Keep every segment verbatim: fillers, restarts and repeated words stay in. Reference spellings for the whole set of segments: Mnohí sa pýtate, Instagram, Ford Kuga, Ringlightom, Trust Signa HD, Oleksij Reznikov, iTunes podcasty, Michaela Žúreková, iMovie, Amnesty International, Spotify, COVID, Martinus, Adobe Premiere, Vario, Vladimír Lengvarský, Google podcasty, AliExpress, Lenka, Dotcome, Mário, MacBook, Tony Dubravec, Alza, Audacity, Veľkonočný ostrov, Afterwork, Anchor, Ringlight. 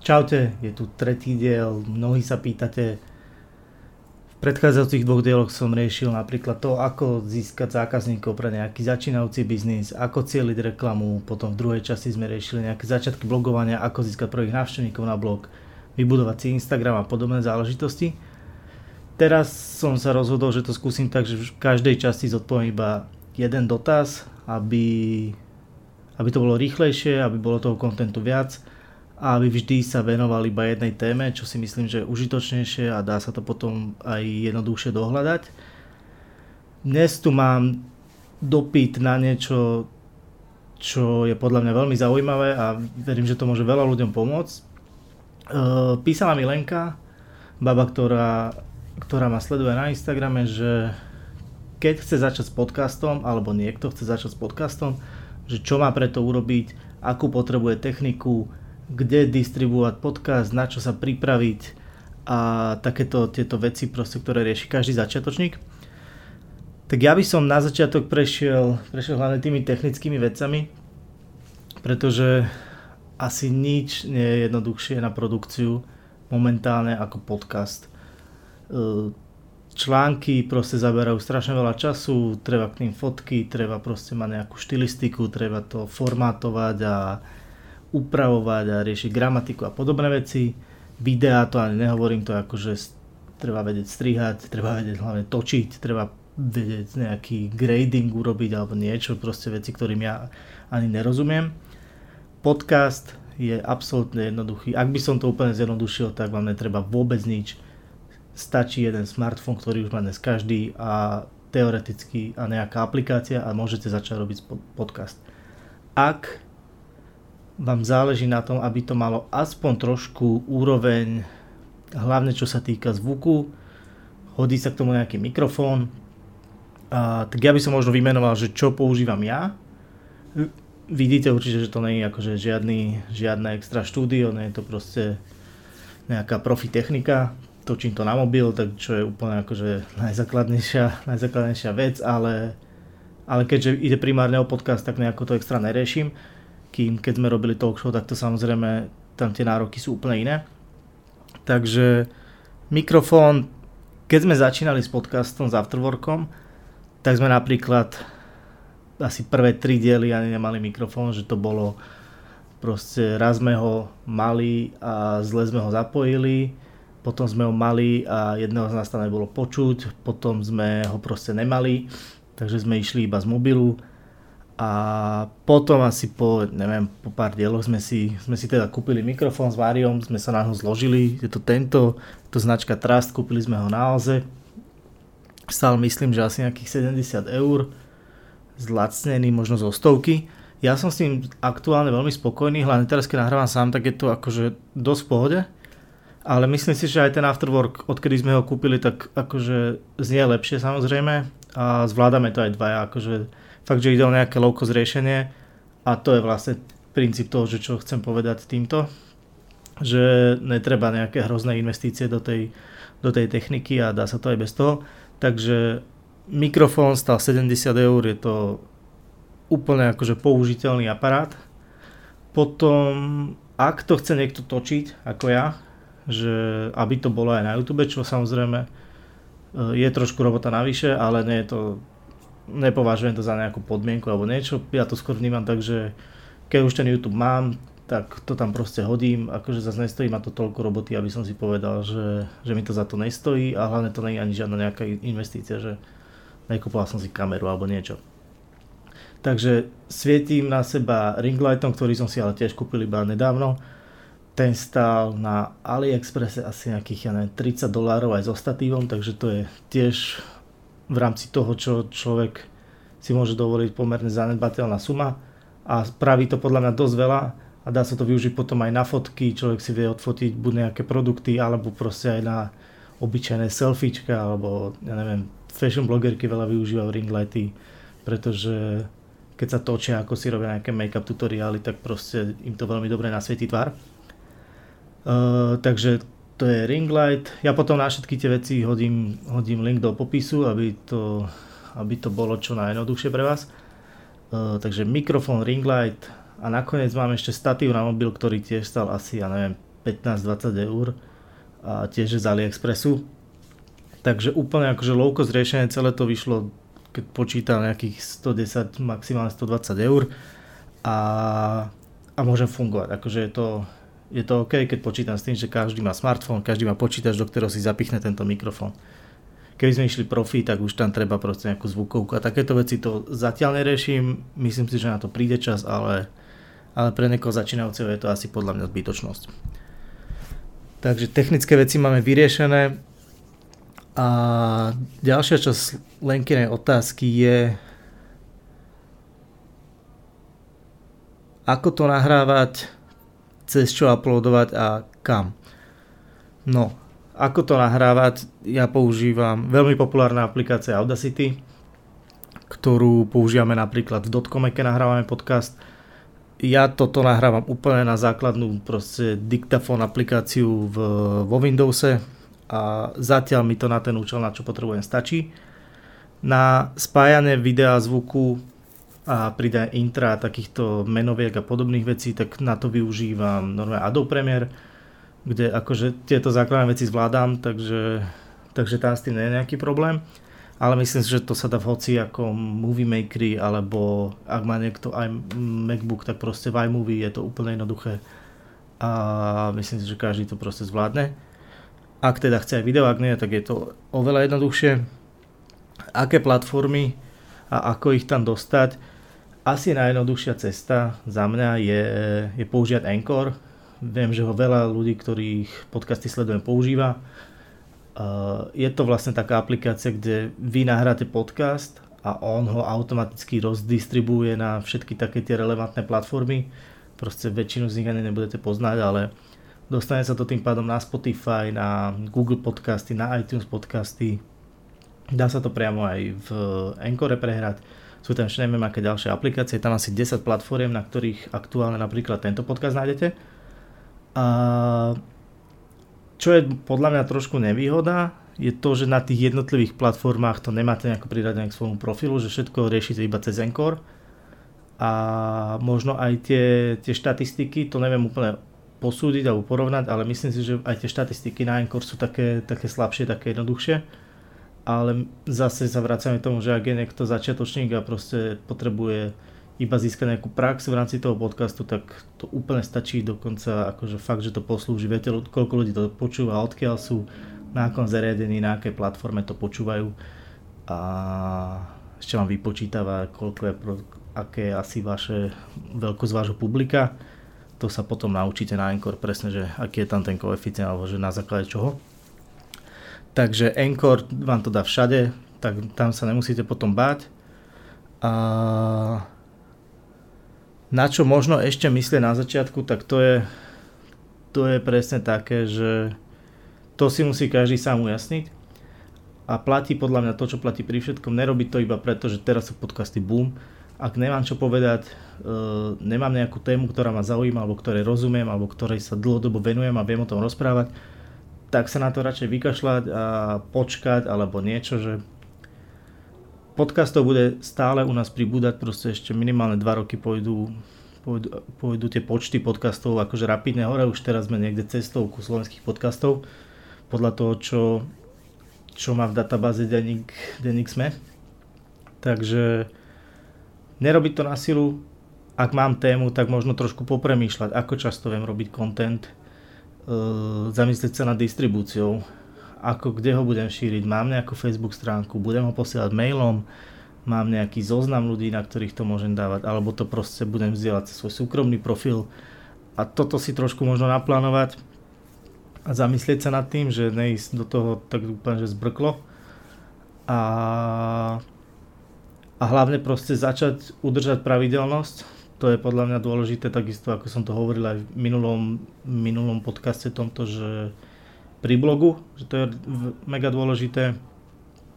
Čaute, je tu tretí diel, mnohí sa pýtate. V predchádzajúcich dvoch dieloch som riešil napríklad to, ako získať zákazníkov pre nejaký začínajúci biznis, ako cieliť reklamu, potom v druhej časti sme riešili nejaké začiatky blogovania, ako získať prvých návštevníkov na blog, vybudovať si Instagram a podobné záležitosti. Teraz som sa rozhodol, že to skúsim tak, že v každej časti zodpoviem iba jeden dotaz, aby, aby to bolo rýchlejšie, aby bolo toho kontentu viac. A aby vždy sa venoval iba jednej téme, čo si myslím, že je užitočnejšie a dá sa to potom aj jednoduchšie dohľadať. Dnes tu mám dopyt na niečo, čo je podľa mňa veľmi zaujímavé a verím, že to môže veľa ľuďom pomôcť. E, písala mi Lenka, baba, ktorá, ktorá ma sleduje na Instagrame, že keď chce začať s podcastom, alebo niekto chce začať s podcastom, že čo má preto urobiť, akú potrebuje techniku, kde distribuovať podcast, na čo sa pripraviť a takéto tieto veci, proste, ktoré rieši každý začiatočník. Tak ja by som na začiatok prešiel, prešiel hlavne tými technickými vecami, pretože asi nič nie je jednoduchšie na produkciu momentálne ako podcast. Články proste zaberajú strašne veľa času, treba k nim fotky, treba proste mať nejakú štilistiku, treba to formátovať a upravovať a riešiť gramatiku a podobné veci. Videá, to ani nehovorím, to akože treba vedieť strihať, treba vedieť hlavne točiť, treba vedieť nejaký grading urobiť alebo niečo, proste veci, ktorým ja ani nerozumiem. Podcast je absolútne jednoduchý. Ak by som to úplne zjednodušil, tak vám netreba vôbec nič. Stačí jeden smartfón, ktorý už má dnes každý a teoreticky a nejaká aplikácia a môžete začať robiť podcast. Ak vám záleží na tom, aby to malo aspoň trošku úroveň, hlavne čo sa týka zvuku, hodí sa k tomu nejaký mikrofón. A, tak ja by som možno vymenoval, že čo používam ja. Vidíte určite, že to nie je akože žiadny, žiadne extra štúdio, nie je to proste nejaká profi technika. Točím to na mobil, tak čo je úplne akože najzákladnejšia, najzákladnejšia vec, ale, ale keďže ide primárne o podcast, tak nejako to extra neriešim. Kým keď sme robili talk show, tak to samozrejme tam tie nároky sú úplne iné. Takže mikrofón, keď sme začínali s podcastom, s Afterworkom, tak sme napríklad asi prvé tri diely ani nemali mikrofón, že to bolo proste raz sme ho mali a zle sme ho zapojili, potom sme ho mali a jedného z nás tam nebolo počuť, potom sme ho proste nemali, takže sme išli iba z mobilu. A potom asi po, neviem, po pár dieloch sme si, sme si teda kúpili mikrofón s Variom, sme sa na ho zložili, je to tento, to značka Trust, kúpili sme ho na Alze. Stál myslím, že asi nejakých sedemdesiat eur, zlacnený možno zo stovky. Ja som s ním aktuálne veľmi spokojný, hlavne teraz keď nahrávam sám, tak je to akože dosť v pohode. Ale myslím si, že aj ten Afterwork, odkedy sme ho kúpili, tak akože znie lepšie samozrejme a zvládame to aj dvaja, akože fakt, že ide o nejaké low-cost riešenie a to je vlastne princíp toho, že čo chcem povedať týmto, že netreba nejaké hrozné investície do tej, do tej techniky a dá sa to aj bez toho. Takže mikrofón stál sedemdesiat eur, je to úplne akože použiteľný aparát. Potom, ak to chce niekto točiť, ako ja, že aby to bolo aj na YouTube, čo samozrejme je trošku robota navyše, ale nie je to... Nepovažujem to za nejakú podmienku alebo niečo, ja to skôr vnímam tak, že keď už ten YouTube mám, tak to tam proste hodím, akože zase nestojí ma to toľko roboty, aby som si povedal, že, že mi to za to nestojí a hlavne to nie je ani žiadna nejaká investícia, že nekúpoval som si kameru alebo niečo. Takže svietím na seba Ringlightom, ktorý som si ale tiež kúpil iba nedávno, ten stál na AliExpresse asi nejakých, ja neviem, tridsať dolárov aj so statívom, takže to je tiež... v rámci toho, čo človek si môže dovoliť, pomerne zanedbateľná suma a spraví to podľa mňa dosť veľa a dá sa to využiť potom aj na fotky, človek si vie odfotiť buď nejaké produkty alebo proste aj na obyčajné selfiečka alebo ja neviem, fashion blogerky veľa využívajú ringlighty, pretože keď sa točia, ako si robia nejaké make-up tutoriály, tak proste im to veľmi dobre nasvietí tvár. Uh, takže to je Ringlight. Ja potom na všetky tie veci hodím, hodím link do popisu, aby to, aby to bolo čo najjednoduchšie pre vás. Uh, takže mikrofón, Ringlight a nakoniec mám ešte statív na mobil, ktorý tiež stal asi, ja neviem, pätnásť dvadsať eur a tiež z AliExpressu. Takže úplne akože low cost riešenie, celé to vyšlo, keď počítam, nejakých sto desať, maximálne sto dvadsať eur a, a môžem fungovať. Akože je to, je to OK, keď počítam s tým, že každý má smartfón, každý má počítač, do ktorého si zapichne tento mikrofón. Keby sme išli profi, tak už tam treba proste nejakú zvukovku a takéto veci to zatiaľ neriešim, myslím si, že na to príde čas, ale, ale pre niekoho začínajúceho je to asi podľa mňa zbytočnosť. Takže technické veci máme vyriešené a ďalšia časť Lenkinej otázky je, ako to nahrávať, cez čo uploadovať a kam. No, ako to nahrávať, ja používam veľmi populárna aplikácia Audacity, ktorú používame napríklad v Dotcome, keď nahrávame podcast. Ja toto nahrávam úplne na základnú proste diktafón aplikáciu v, vo Windowse a zatiaľ mi to na ten účel, na čo potrebujem, stačí. Na spájanie videa, zvuku a pridaj intra takýchto menoviek a podobných vecí, tak na to využívam normálne Adobe Premiere, kde akože tieto základné veci zvládam, takže, takže tam s tým nie je nejaký problém. Ale myslím si, že to sa dá v hoci ako Movie Makery, alebo ak má niekto aj MacBook, tak proste v iMovie je to úplne jednoduché. A myslím si, že každý to proste zvládne. Ak teda chce aj video, ak nie, tak je to oveľa jednoduchšie. Aké platformy a ako ich tam dostať? Asi najjednoduchšia cesta za mňa je, je použiať Anchor. Viem, že ho veľa ľudí, ktorých podcasty sledujem, používa. Je to vlastne taká aplikácia, kde vy nahráte podcast a on ho automaticky rozdistribuje na všetky také tie relevantné platformy. Proste väčšinu z nich ani nebudete poznať, ale dostane sa to tým pádom na Spotify, na Google podcasty, na iTunes podcasty. Dá sa to priamo aj v Anchore prehrať. Sú tam ešte neviem aké ďalšie aplikácie. Je tam asi desať platform, na ktorých aktuálne napríklad tento podcast nájdete. A čo je podľa mňa trošku nevýhoda, je to, že na tých jednotlivých platformách to nemáte nejako priradené k svojmu profilu, že všetko riešite iba cez Anchor a možno aj tie, tie štatistiky, to neviem úplne posúdiť alebo porovnať, ale myslím si, že aj tie štatistiky na Anchor sú také, také slabšie, také jednoduchšie, ale zase sa vracame k tomu, že ak je niekto začiatočník a proste potrebuje iba získať nejakú prax v rámci toho podcastu, tak to úplne stačí, dokonca akože fakt, že to poslúži. Viete, koľko ľudí to počúva, odkiaľ sú, na akom zariadení, na akej platforme to počúvajú a ešte vám vypočítava, koľko je, aké je asi vaše, veľkosť vášho publika. To sa potom naučíte na Anchor presne, že aký je tam ten koeficient alebo že na základe čoho. Takže Anchor vám to dá všade, tak tam sa nemusíte potom báť. A na čo možno ešte myslieť na začiatku, tak to je, to je presne také, že to si musí každý sám ujasniť a platí podľa mňa to, čo platí pri všetkom, nerobiť to iba preto, že teraz sú podcasty boom. Ak nemám čo povedať, e, nemám nejakú tému, ktorá ma zaujíma, alebo ktorej rozumiem, alebo ktorej sa dlhodobo venujem a viem o tom rozprávať, tak sa na to radšej vykašľať a počkať, alebo niečo, že podcastov bude stále u nás pribúdať, proste ešte minimálne dva roky pôjdu, pôjdu, pôjdu tie počty podcastov akože rapidne hore, už teraz sme niekde cestovku slovenských podcastov, podľa toho, čo, čo má v databáze denník, denník sme. Takže nerobiť to na silu, ak mám tému, tak možno trošku popremýšľať, ako často viem robiť content, e, zamyslieť sa nad distribúciou, ako kde ho budem šíriť, mám nejakú Facebook stránku, budem ho posielať mailom, mám nejaký zoznam ľudí, na ktorých to môžem dávať, alebo to proste budem vzdielať cez svoj súkromný profil a toto si trošku možno naplánovať a zamyslieť sa nad tým, že neísť do toho tak úplne, že zbrklo a, a hlavne proste začať udržať pravidelnosť, to je podľa mňa dôležité, takisto ako som to hovoril aj v minulom, minulom podcaste tomto, že pri blogu, že to je mega dôležité,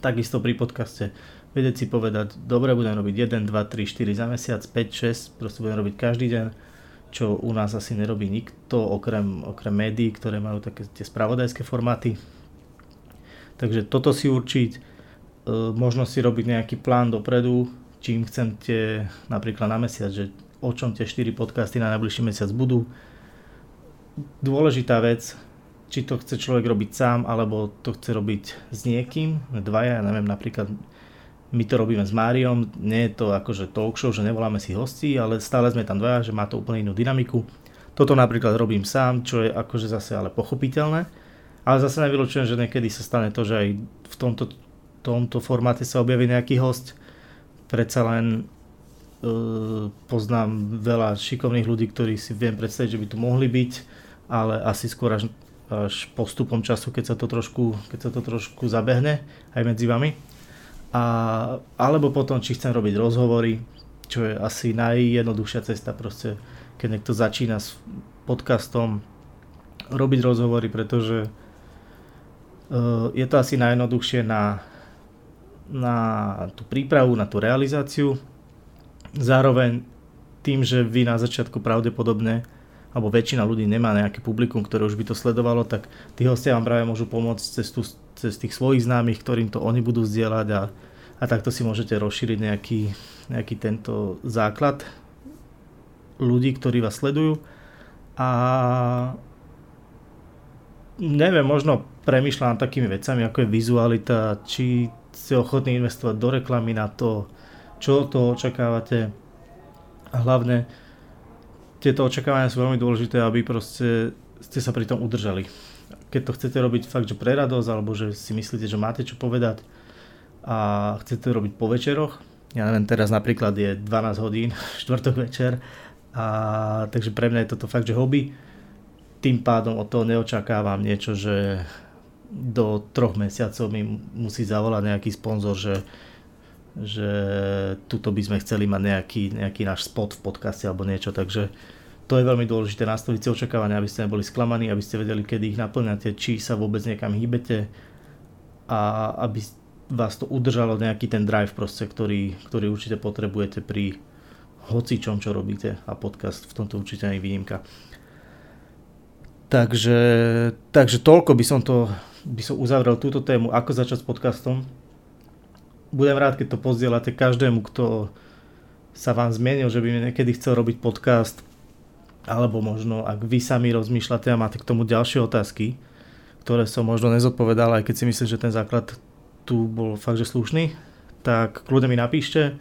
takisto pri podcaste vedieť si povedať, dobre, budem robiť jeden, dva, tri, štyri za mesiac, päť, šesť, proste budem robiť každý deň, čo u nás asi nerobí nikto, okrem, okrem médií, ktoré majú také tie spravodajské formáty. Takže toto si určiť, e, možno si robiť nejaký plán dopredu, čím chcem tie, napríklad na mesiac, že o čom tie štyri podcasty na najbližší mesiac budú, dôležitá vec, či to chce človek robiť sám, alebo to chce robiť s niekým, dvaja, ja neviem, napríklad my to robíme s Máriom, nie je to akože talk show, že nevoláme si hostí, ale stále sme tam dvaja, že má to úplne inú dynamiku. Toto napríklad robím sám, čo je akože zase ale pochopiteľné, ale zase nevylučujem, že niekedy sa stane to, že aj v tomto, tomto formáte sa objaví nejaký host, predsa len uh, poznám veľa šikovných ľudí, ktorí si viem predstaviť, že by tu mohli byť, ale asi skôr až až postupom času, keď sa to trošku, keď sa to trošku zabehne aj medzi vami. A, alebo potom, či chcem robiť rozhovory, čo je asi najjednoduchšia cesta, proste, keď niekto začína s podcastom robiť rozhovory, pretože uh, je to asi najjednoduchšie na, na tú prípravu, na tú realizáciu. Zároveň tým, že vy na začiatku pravdepodobne alebo väčšina ľudí nemá nejaké publikum, ktoré už by to sledovalo, tak tí hostia vám práve môžu pomôcť cez, tú, cez tých svojich známych, ktorým to oni budú zdieľať a, a takto si môžete rozšíriť nejaký, nejaký tento základ ľudí, ktorí vás sledujú. A neviem, možno premýšľam takými vecami, ako je vizualita, či ste ochotní investovať do reklamy na to, čo to očakávate a hlavne tieto očakávania sú veľmi dôležité, aby proste ste sa pri tom udržali. Keď to chcete robiť fakt, že pre radosť, alebo že si myslíte, že máte čo povedať a chcete robiť po večeroch, ja neviem, teraz napríklad je dvanásť hodín, štvrtok večer, a takže pre mňa je toto fakt, že hobby, tým pádom od toho neočakávam niečo, že do troch mesiacov mi musí zavolať nejaký sponzor, že že tuto by sme chceli mať nejaký, nejaký náš spot v podcaste alebo niečo, takže to je veľmi dôležité nastaviť si očakávania, aby ste neboli sklamaní, aby ste vedeli, kedy ich naplňate, či sa vôbec niekam hýbete a aby vás to udržalo nejaký ten drive proste, ktorý, ktorý určite potrebujete pri hocičom, čo robíte a podcast v tomto určite nie je výnimka. Takže, takže toľko by som to by som uzavrel túto tému, ako začať s podcastom. Budem rád, keď to pozdielate každému, kto sa vám zmienil, že by niekedy chcel robiť podcast, alebo možno, ak vy sami rozmýšľate a máte k tomu ďalšie otázky, ktoré som možno nezodpovedal, aj keď si myslím, že ten základ tu bol fakt, že slušný, tak kľudne mi napíšte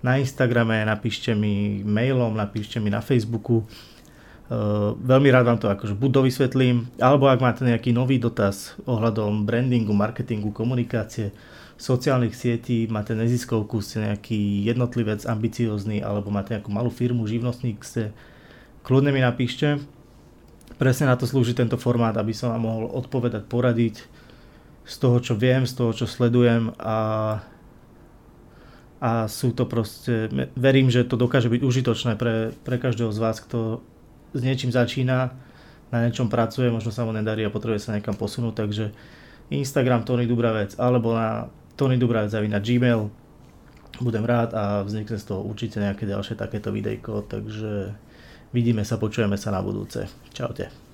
na Instagrame, napíšte mi mailom, napíšte mi na Facebooku. Uh, veľmi rád vám to akože buď dovysvetlím, alebo ak máte nejaký nový dotaz ohľadom brandingu, marketingu, komunikácie, sociálnych sietí, máte neziskovku, ste nejaký jednotlivec, ambiciózny, alebo máte nejakú malú firmu, živnostník ste, kľudne mi napíšte. Presne na to slúži tento formát, aby som vám mohol odpovedať, poradiť z toho, čo viem, z toho, čo sledujem a, a sú to proste, verím, že to dokáže byť užitočné pre, pre každého z vás, kto s niečím začína, na niečom pracuje, možno sa mu nedarí a potrebuje sa niekam posunúť, takže Instagram Tony Dubravec alebo na Tony Dubravec zavínať Gmail, budem rád a vznikne z toho určite nejaké ďalšie takéto videjko, takže vidíme sa, počujeme sa na budúce. Čaute.